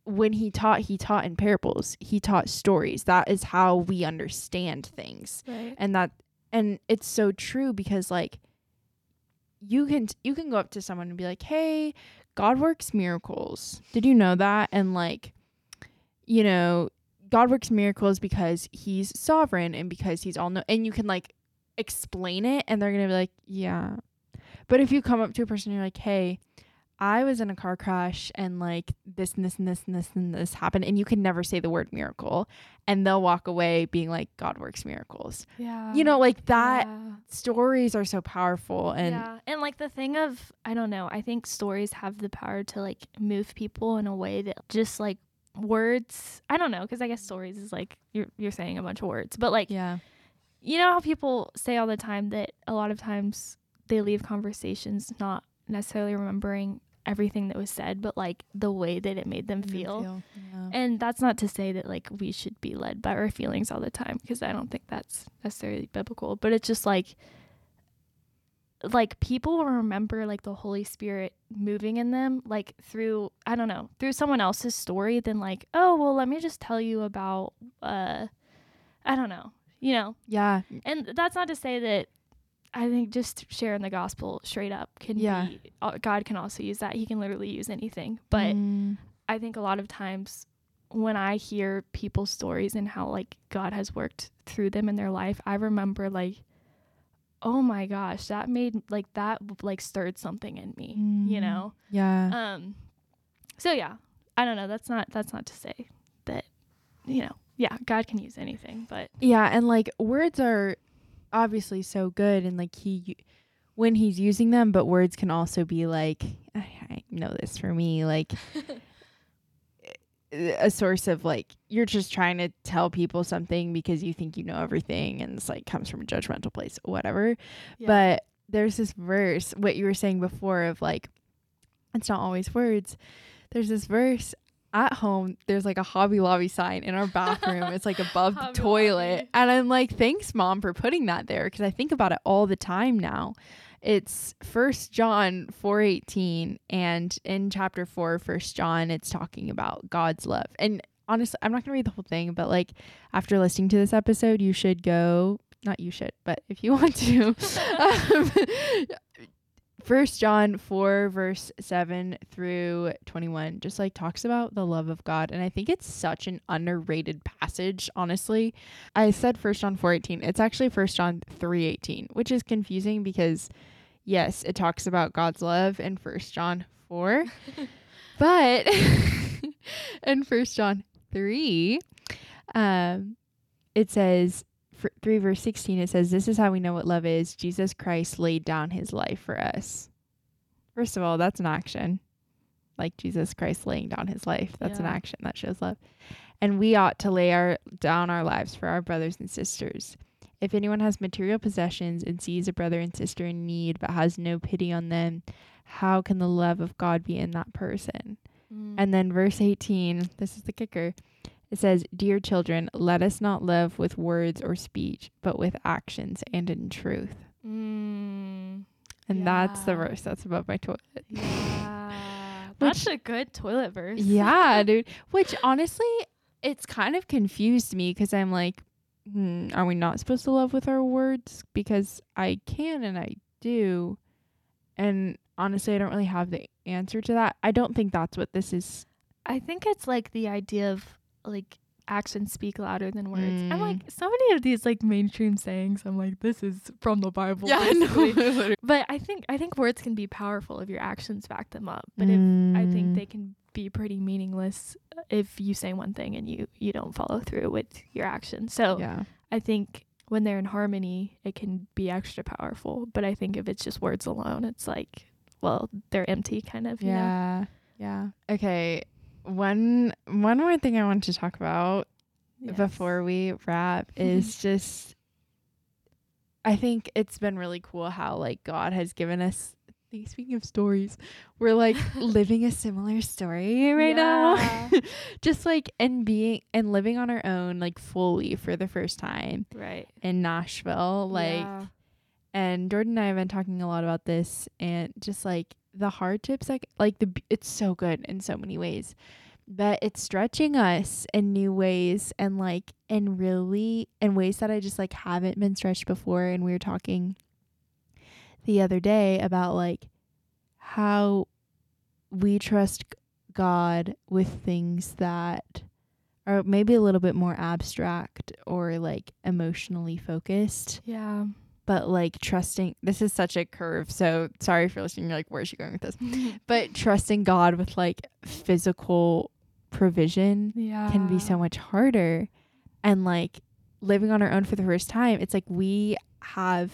when he taught in parables, he taught stories. That is how we understand things. Right. And it's so true because like you can go up to someone and be like, hey, God works miracles. Did you know that? And like, you know, God works miracles because he's sovereign and because he's all know. And you can like explain it and they're going to be like, yeah. But if you come up to a person and you're like, hey, I was in a car crash and like this and this and this and this and this happened, and you can never say the word miracle, and they'll walk away being like, God works miracles. Yeah. You know, like that, yeah. Stories are so powerful. And yeah. And like the thing of, I don't know, I think stories have the power to like move people in a way that just like words, I don't know, because I guess stories is like you're saying a bunch of words, but like, yeah. You know how people say all the time that a lot of times they leave conversations not necessarily remembering everything that was said, but like the way that it made them feel. Yeah. And that's not to say that like we should be led by our feelings all the time, because I don't think that's necessarily biblical, but it's just like people will remember like the Holy Spirit moving in them, like through, I don't know, through someone else's story than like, oh, well, let me just tell you about, I don't know, you know? Yeah. And that's not to say that, I think just sharing the gospel straight up can be, God can also use that. He can literally use anything. But I think a lot of times when I hear people's stories and how like God has worked through them in their life, I remember like, oh my gosh, that made like that like stirred something in me, you know? Yeah. So yeah, I don't know. That's not to say that, you know, yeah, God can use anything, but yeah. And like words are obviously so good, and like he when he's using them, but words can also be like, I know this for me, like a source of like you're just trying to tell people something because you think you know everything, and it's like comes from a judgmental place, whatever. Yeah. But there's this verse, what you were saying before, of like it's not always words. There's this verse at home, there's like a Hobby Lobby sign in our bathroom. It's like above the toilet. Lobby. And I'm like, thanks, Mom, for putting that there, because I think about it all the time now. It's 1 John 4:18, and in chapter 4, 1 John, it's talking about God's love. And honestly, I'm not going to read the whole thing, but like after listening to this episode, you should go, not you should, but if you want to, 1 John 4 verse 7 through 21 just like talks about the love of God, and I think it's such an underrated passage, honestly. I said 1 John 4:18. It's actually 1 John 3:18, which is confusing because yes, it talks about God's love in 1 John 4, but in 1 John 3 it says 3 verse 16, it says, this is how we know what love is. Jesus Christ laid down his life for us. First of all, that's an action. Like Jesus Christ laying down his life. That's an action that shows love. And we ought to lay down our lives for our brothers and sisters. If anyone has material possessions and sees a brother and sister in need but has no pity on them, how can the love of God be in that person? And then verse 18, this is the kicker. It says, dear children, let us not love with words or speech, but with actions and in truth. And that's the verse that's above my toilet. Yeah. That's a good toilet verse. Yeah, dude. Which honestly, it's kind of confused me, because I'm like, are we not supposed to love with our words? Because I can and I do. And honestly, I don't really have the answer to that. I don't think that's what this is. I think it's like the idea of like actions speak louder than words. And like so many of these like mainstream sayings, I'm like, this is from the Bible. Yeah, I know. But I think words can be powerful if your actions back them up. But if I think they can be pretty meaningless if you say one thing and you don't follow through with your actions. So yeah. I think when they're in harmony, it can be extra powerful. But I think if it's just words alone, it's like, well, they're empty kind of. Yeah. You know? Yeah. Okay. One more thing I want to talk about before we wrap is just, I think it's been really cool how like God has given us, speaking of stories, we're like living a similar story right now. Just like and living on our own, like fully for the first time. Right. In Nashville. And Jordan and I have been talking a lot about this, and just like the hardships, it's so good in so many ways, but it's stretching us in new ways and like in ways that I just like haven't been stretched before. And we were talking the other day about like how we trust God with things that are maybe a little bit more abstract or like emotionally focused. Yeah. But like trusting, this is such a curve, so sorry for listening, you're like, where's she going with this? But trusting God with like physical provision can be so much harder. And like living on our own for the first time, it's like we have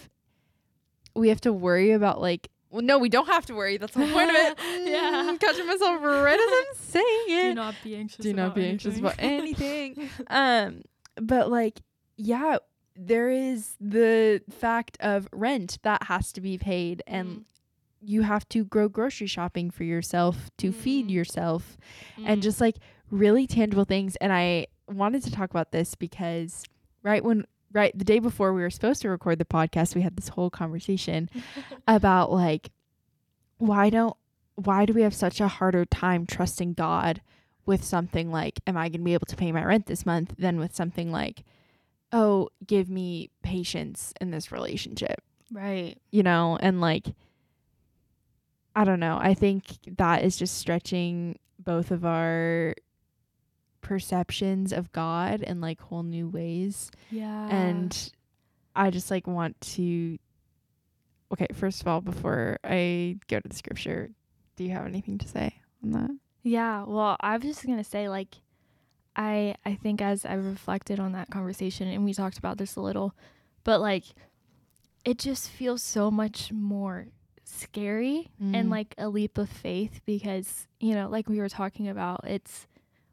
to worry about like, well, no, we don't have to worry. That's the whole point of it. Yeah. Catching myself right as I'm saying it. Do not be anxious. Do not be anxious about anything. But like, yeah. There is the fact of rent that has to be paid, and you have to go grocery shopping for yourself to feed yourself, and just like really tangible things. And I wanted to talk about this because the day before we were supposed to record the podcast, we had this whole conversation about like, why do we have such a harder time trusting God with something like, am I going to be able to pay my rent this month, than with something like, oh, give me patience in this relationship. Right. You know, and like, I don't know. I think that is just stretching both of our perceptions of God in like whole new ways. Yeah. And I just like want to, okay, first of all, before I go to the scripture, do you have anything to say on that? Yeah. Well, I was just going to say like, I think as I reflected on that conversation, and we talked about this a little, but like it just feels so much more scary and like a leap of faith, because, you know, like we were talking about, it's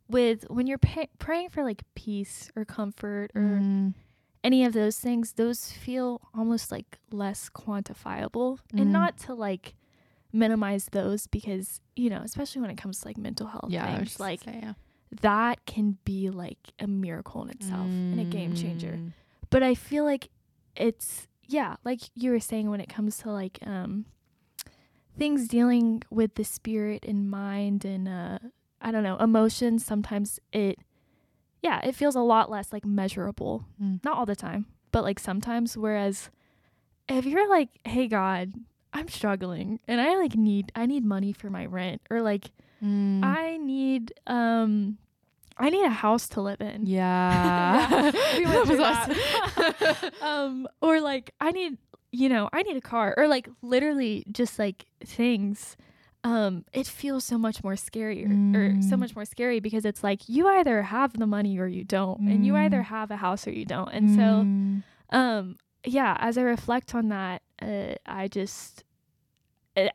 when you're praying for like peace or comfort or any of those things, those feel almost like less quantifiable, and not to like minimize those, because, you know, especially when it comes to like mental health things, like that can be like a miracle in itself and a game changer. But I feel like it's, like you were saying, when it comes to like things dealing with the spirit and mind and I don't know, emotions, sometimes it feels a lot less like measurable. Not all the time, but like sometimes. Whereas if you're like, hey God, I'm struggling and I like need money for my rent, or like I need a house to live in. Yeah. That was awesome. Or like I need a car, or like literally just like things. It feels so much more scarier or so much more scary, because it's like you either have the money or you don't, and you either have a house or you don't. And so, as I reflect on that, I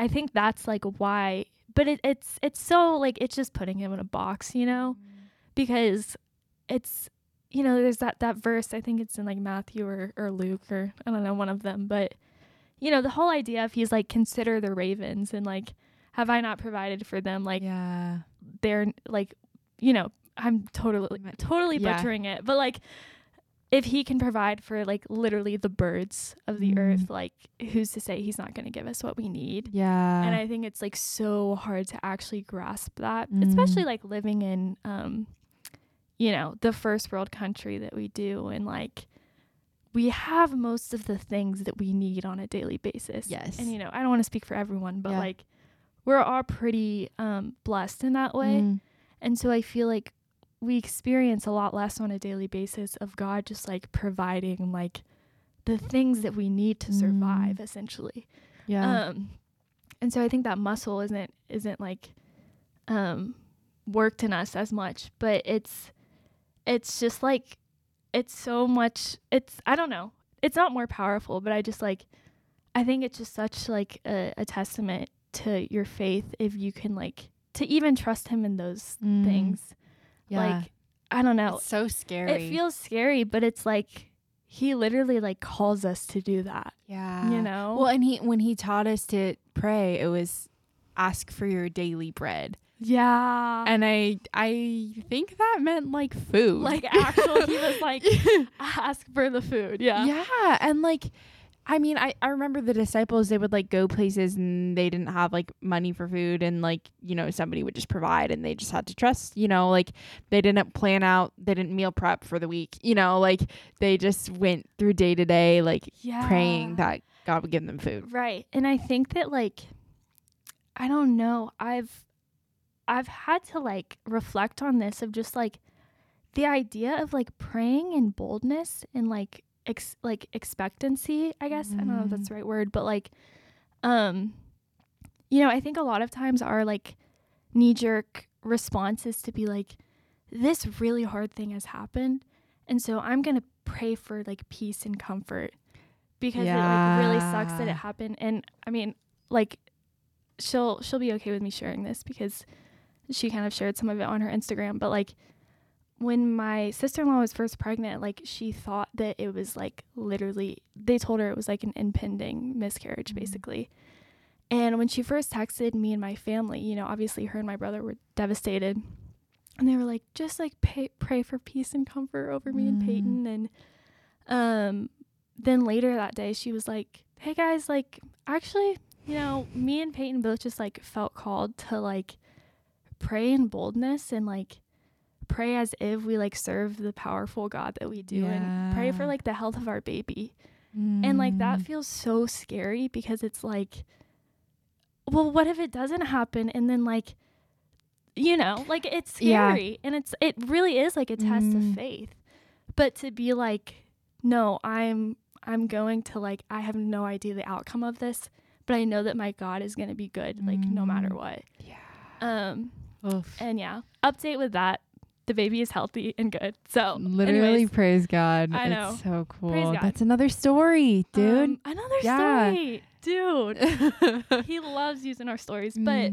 think that's like why. But it's so like, it's just putting him in a box, you know, because it's, you know, there's that verse, I think it's in like Matthew or Luke, or I don't know, one of them. But, you know, the whole idea of, he's like, consider the ravens, and like, have I not provided for them? Like, they're like, you know, I'm totally butchering it. But like, if he can provide for like literally the birds of the earth, like who's to say he's not going to give us what we need? Yeah. And I think it's like so hard to actually grasp that, especially like living in, you know, the first world country that we do. And like, we have most of the things that we need on a daily basis. Yes. And, you know, I don't want to speak for everyone, but like we're all pretty blessed in that way. And so I feel like we experience a lot less on a daily basis of God just like providing like the things that we need to survive essentially. Yeah. And so I think that muscle isn't like worked in us as much, but it's just like, it's so much, it's, I don't know, it's not more powerful, but I just like, I think it's just such like a testament to your faith if you can like, to even trust him in those things. Yeah. Like, I don't know. It's so scary. It feels scary, but it's like, he literally like calls us to do that. Yeah. You know? Well, and when he taught us to pray, it was ask for your daily bread. Yeah. And I think that meant like food. Like actual, he was like, ask for the food. Yeah. Yeah. And like, I mean, I remember the disciples, they would like go places and they didn't have like money for food and like, you know, somebody would just provide and they just had to trust, you know, like they didn't plan out, they didn't meal prep for the week, you know, like they just went through day to day, like praying that God would give them food. Right. And I think that like, I don't know, I've had to like reflect on this of just like the idea of like praying in boldness and like expectancy, I guess. I don't know if that's the right word, but like, you know, I think a lot of times our like knee-jerk response is to be like, this really hard thing has happened, and so I'm gonna pray for like peace and comfort because it like really sucks that it happened. And I mean, like, she'll be okay with me sharing this because she kind of shared some of it on her Instagram, but like, when my sister-in-law was first pregnant, like she thought that it was like literally, they told her it was like an impending miscarriage basically. And when she first texted me and my family, you know, obviously her and my brother were devastated, and they were like, just like pray for peace and comfort over me and Peyton. And then later that day she was like, hey guys, like actually, you know, me and Peyton both just like felt called to like pray in boldness and like pray as if we like serve the powerful God that we do, and pray for like the health of our baby. And like that feels so scary because it's like, well, what if it doesn't happen? And then like, you know, like it's scary and it really is like a test of faith. But to be like, no, I'm going to like, I have no idea the outcome of this, but I know that my God is going to be good, like no matter what. Yeah. And update with that. The baby is healthy and good. So literally, anyways, praise God. I know. It's so cool. That's another story, dude. Another story. Dude. He loves using our stories. But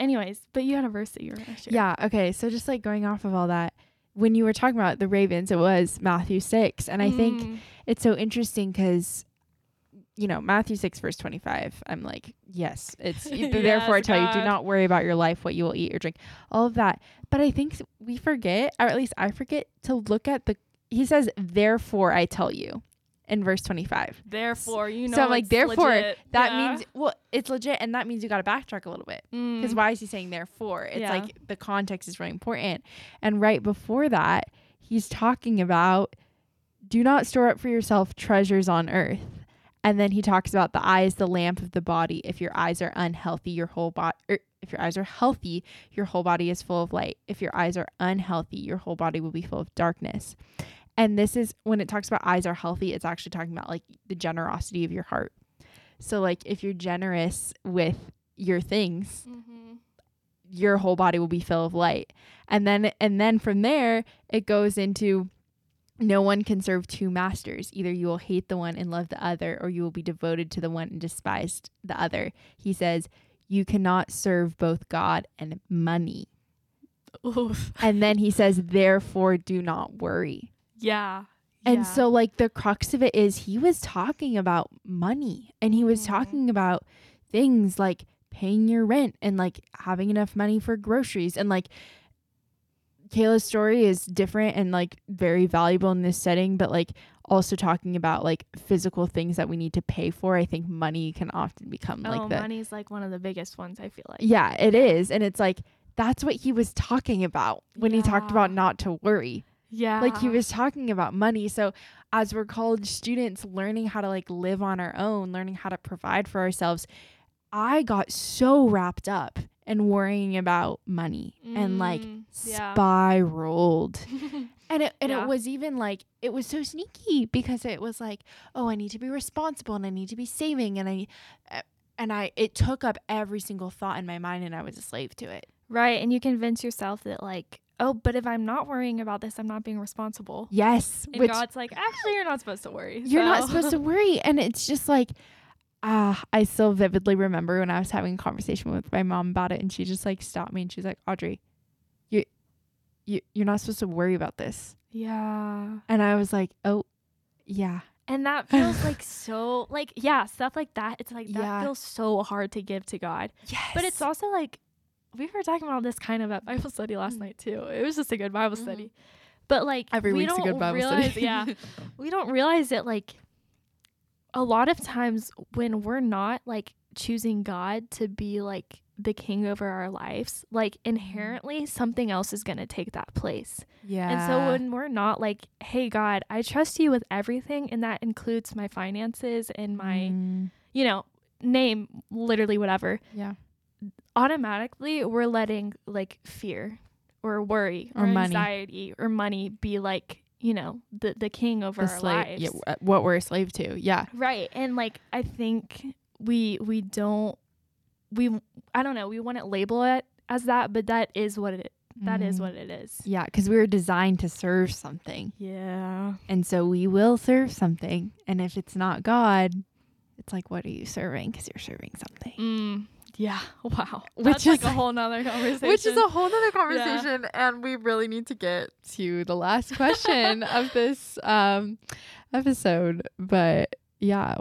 anyways, but you had a verse that you were going to share. Yeah. Okay. So just like going off of all that, when you were talking about the ravens, it was Matthew 6. And I think it's so interesting because, you know, Matthew 6, verse 25, I'm like, yes, it's therefore I tell you, do not worry about your life, what you will eat or drink, all of that. But I think we forget, or at least I forget, to look at he says, therefore I tell you in verse 25. Therefore, you know. So I'm like, therefore, legit. That means, well, it's legit. And that means you got to backtrack a little bit. Because why is he saying therefore? It's like the context is really important. And right before that, he's talking about, do not store up for yourself treasures on earth. And then he talks about the eye is the lamp of the body. If your eyes are unhealthy, your whole body, if your eyes are healthy, your whole body is full of light. If your eyes are unhealthy, your whole body will be full of darkness. And this is when it talks about eyes are healthy, it's actually talking about like the generosity of your heart. So like if you're generous with your things, your whole body will be full of light. And then from there, it goes into, no one can serve two masters. Either you will hate the one and love the other, or you will be devoted to the one and despise the other. He says, you cannot serve both God and money. Oof. And then he says, therefore, do not worry. Yeah. And so like the crux of it is he was talking about money, and he was talking about things like paying your rent and like having enough money for groceries. And like, Kayla's story is different and like very valuable in this setting, but like also talking about like physical things that we need to pay for. I think money can often become like that. Money is like one of the biggest ones, I feel like. Yeah, it is. And it's like, that's what he was talking about when he talked about not to worry. Yeah. Like he was talking about money. So as we're college students learning how to like live on our own, learning how to provide for ourselves, I got so wrapped up and worrying about money and like spiraled. It was even like, it was so sneaky because it was like, oh, I need to be responsible and I need to be saving. And it took up every single thought in my mind and I was a slave to it. Right. And you convince yourself that like, oh, but if I'm not worrying about this, I'm not being responsible. Yes. And God's like, actually, you're not supposed to worry. You're not supposed to worry. And it's just like, I still vividly remember when I was having a conversation with my mom about it and she just like stopped me and she's like, Audrey, you're not supposed to worry about this. Yeah. And I was like, oh, yeah. And that feels like so like, yeah, stuff like that. It's like, that feels so hard to give to God. Yes. But it's also like, we were talking about this kind of at Bible study last night too. It was just a good Bible study. But like, every week's a good Bible study. Yeah. We don't realize that like a lot of times when we're not like choosing God to be like the king over our lives, like inherently something else is going to take that place. Yeah. And so when we're not like, hey God, I trust you with everything. And that includes my finances and my, you know, name, literally whatever. Yeah. Automatically we're letting like fear or worry or anxiety or money be like, you know, the king over our lives. Yeah, what we're a slave to. Yeah. Right. And like, I think we wouldn't label it as that, but that is what it is. Yeah, because we were designed to serve something. Yeah. And so we will serve something, and if it's not God, it's like, what are you serving? Because you're serving something. Yeah. Wow. That's like a whole nother conversation. Which is a whole nother conversation. Yeah. And we really need to get to the last question of this episode. But yeah,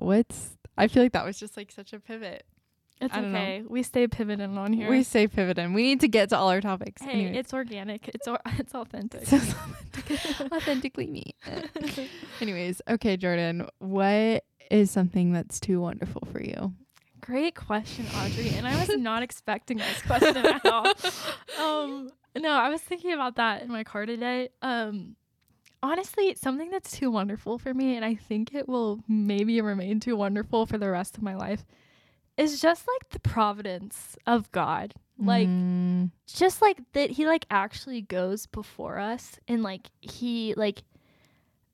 I feel like that was just like such a pivot. It's okay. We stay pivoting on here. We stay pivoting. We need to get to all our topics. Hey, anyway. It's organic. It's authentic. Authentically me. Anyways. Okay, Jordan, what is something that's too wonderful for you? Great question, Audrey. And I was not expecting this question at all. No, I was thinking about that in my car today. Honestly, it's something that's too wonderful for me, and I think it will maybe remain too wonderful for the rest of my life, is just like the providence of God. Like just like that he like actually goes before us, and like he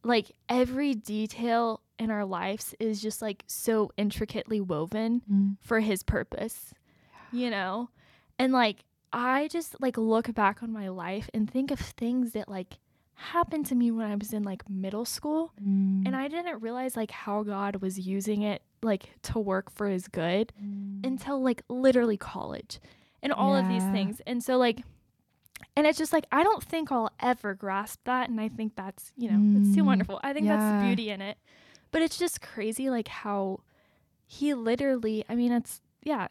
like every detail in our lives is just like so intricately woven for his purpose, you know? And like, I just like look back on my life and think of things that like happened to me when I was in like middle school, and I didn't realize like how God was using it like to work for his good until like literally college and all of these things. And so like, and it's just like, I don't think I'll ever grasp that. And I think that's, you know, it's too wonderful. I think that's the beauty in it. But it's just crazy, like, how he literally, I mean, it's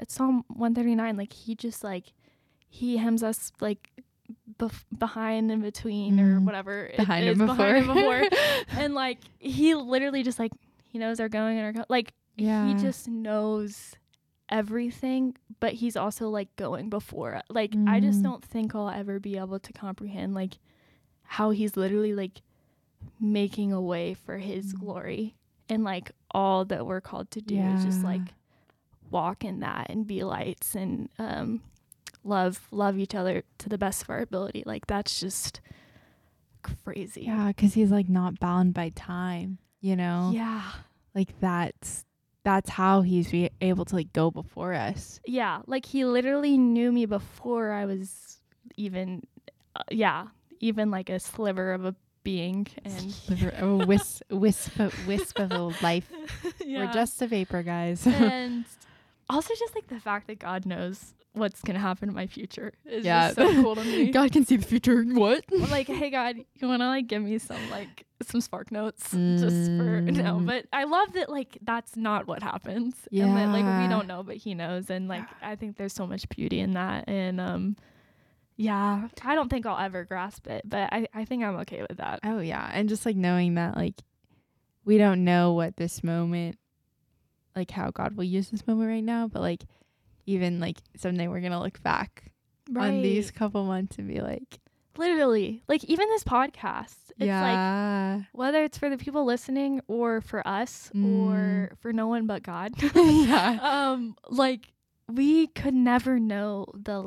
Psalm 139. Like, he just, like, he hems us, like, behind and between or whatever. Behind and before. And, like, he literally just, like, he knows our going and our coming. Like, he just knows everything, but he's also, like, going before. Like, I just don't think I'll ever be able to comprehend, like, how he's literally, like, making a way for his glory. And like all that we're called to do is just like walk in that and be lights and love each other to the best of our ability. Like that's just crazy. Yeah, because he's like not bound by time, you know? Yeah. Like that's how he's able to like go before us. Yeah, like he literally knew me before I was even, even like a sliver of a being and wisp of a life. We're just a vapor, guys. And also just like the fact that God knows what's gonna happen in my future is just so cool to me. God can see the future. What? Like, hey God, you wanna like give me some spark notes just for no, but I love that like that's not what happens. And that like we don't know, but he knows. And like I think there's so much beauty in that. And yeah, I don't think I'll ever grasp it, but I think I'm okay with that. Oh, yeah. And just, like, knowing that, like, we don't know what this moment, like, how God will use this moment right now. But, like, even, like, someday we're going to look back on these couple months and be like. Literally. Like, even this podcast. It's like, whether it's for the people listening or for us or for no one but God. Like, we could never know the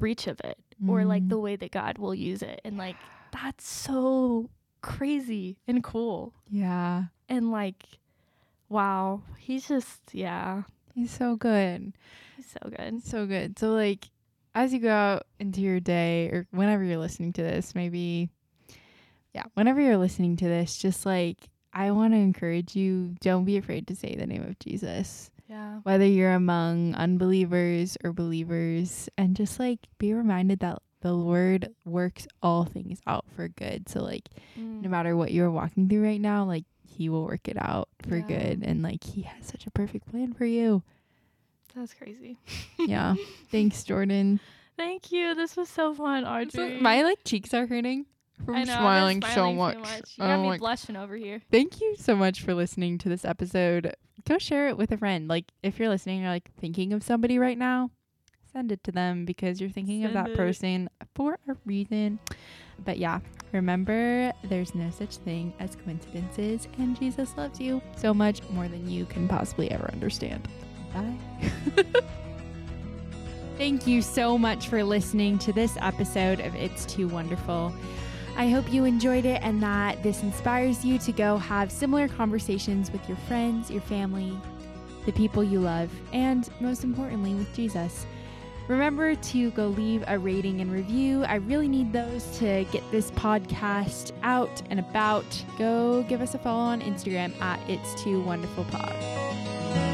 reach of it, or like the way that God will use it. And like, that's so crazy and cool. Yeah. And like, wow, he's just, yeah. He's so good. He's so good. So good. So like, as you go out into your day, or whenever you're listening to this, maybe, yeah, whenever you're listening to this, just like, I want to encourage you, don't be afraid to say the name of Jesus. Yeah. Whether you're among unbelievers or believers, and just like be reminded that the Lord works all things out for good. So like no matter what you're walking through right now, like he will work it out for good. And like he has such a perfect plan for you. That's crazy. Yeah. Thanks, Jordan. Thank you. This was so fun, Audrey. So, my like cheeks are hurting. I know, I'm smiling so much. You got me blushing over here. Thank you so much for listening to this episode. Go share it with a friend. Like, if you're listening, you're like thinking of somebody right now, send it to them, because you're thinking of that person for a reason. But yeah, remember, there's no such thing as coincidences, and Jesus loves you so much more than you can possibly ever understand. Bye. Thank you so much for listening to this episode of It's Too Wonderful. I hope you enjoyed it, and that this inspires you to go have similar conversations with your friends, your family, the people you love, and most importantly, with Jesus. Remember to go leave a rating and review. I really need those to get this podcast out and about. Go give us a follow on Instagram at It's Too Wonderful Pod.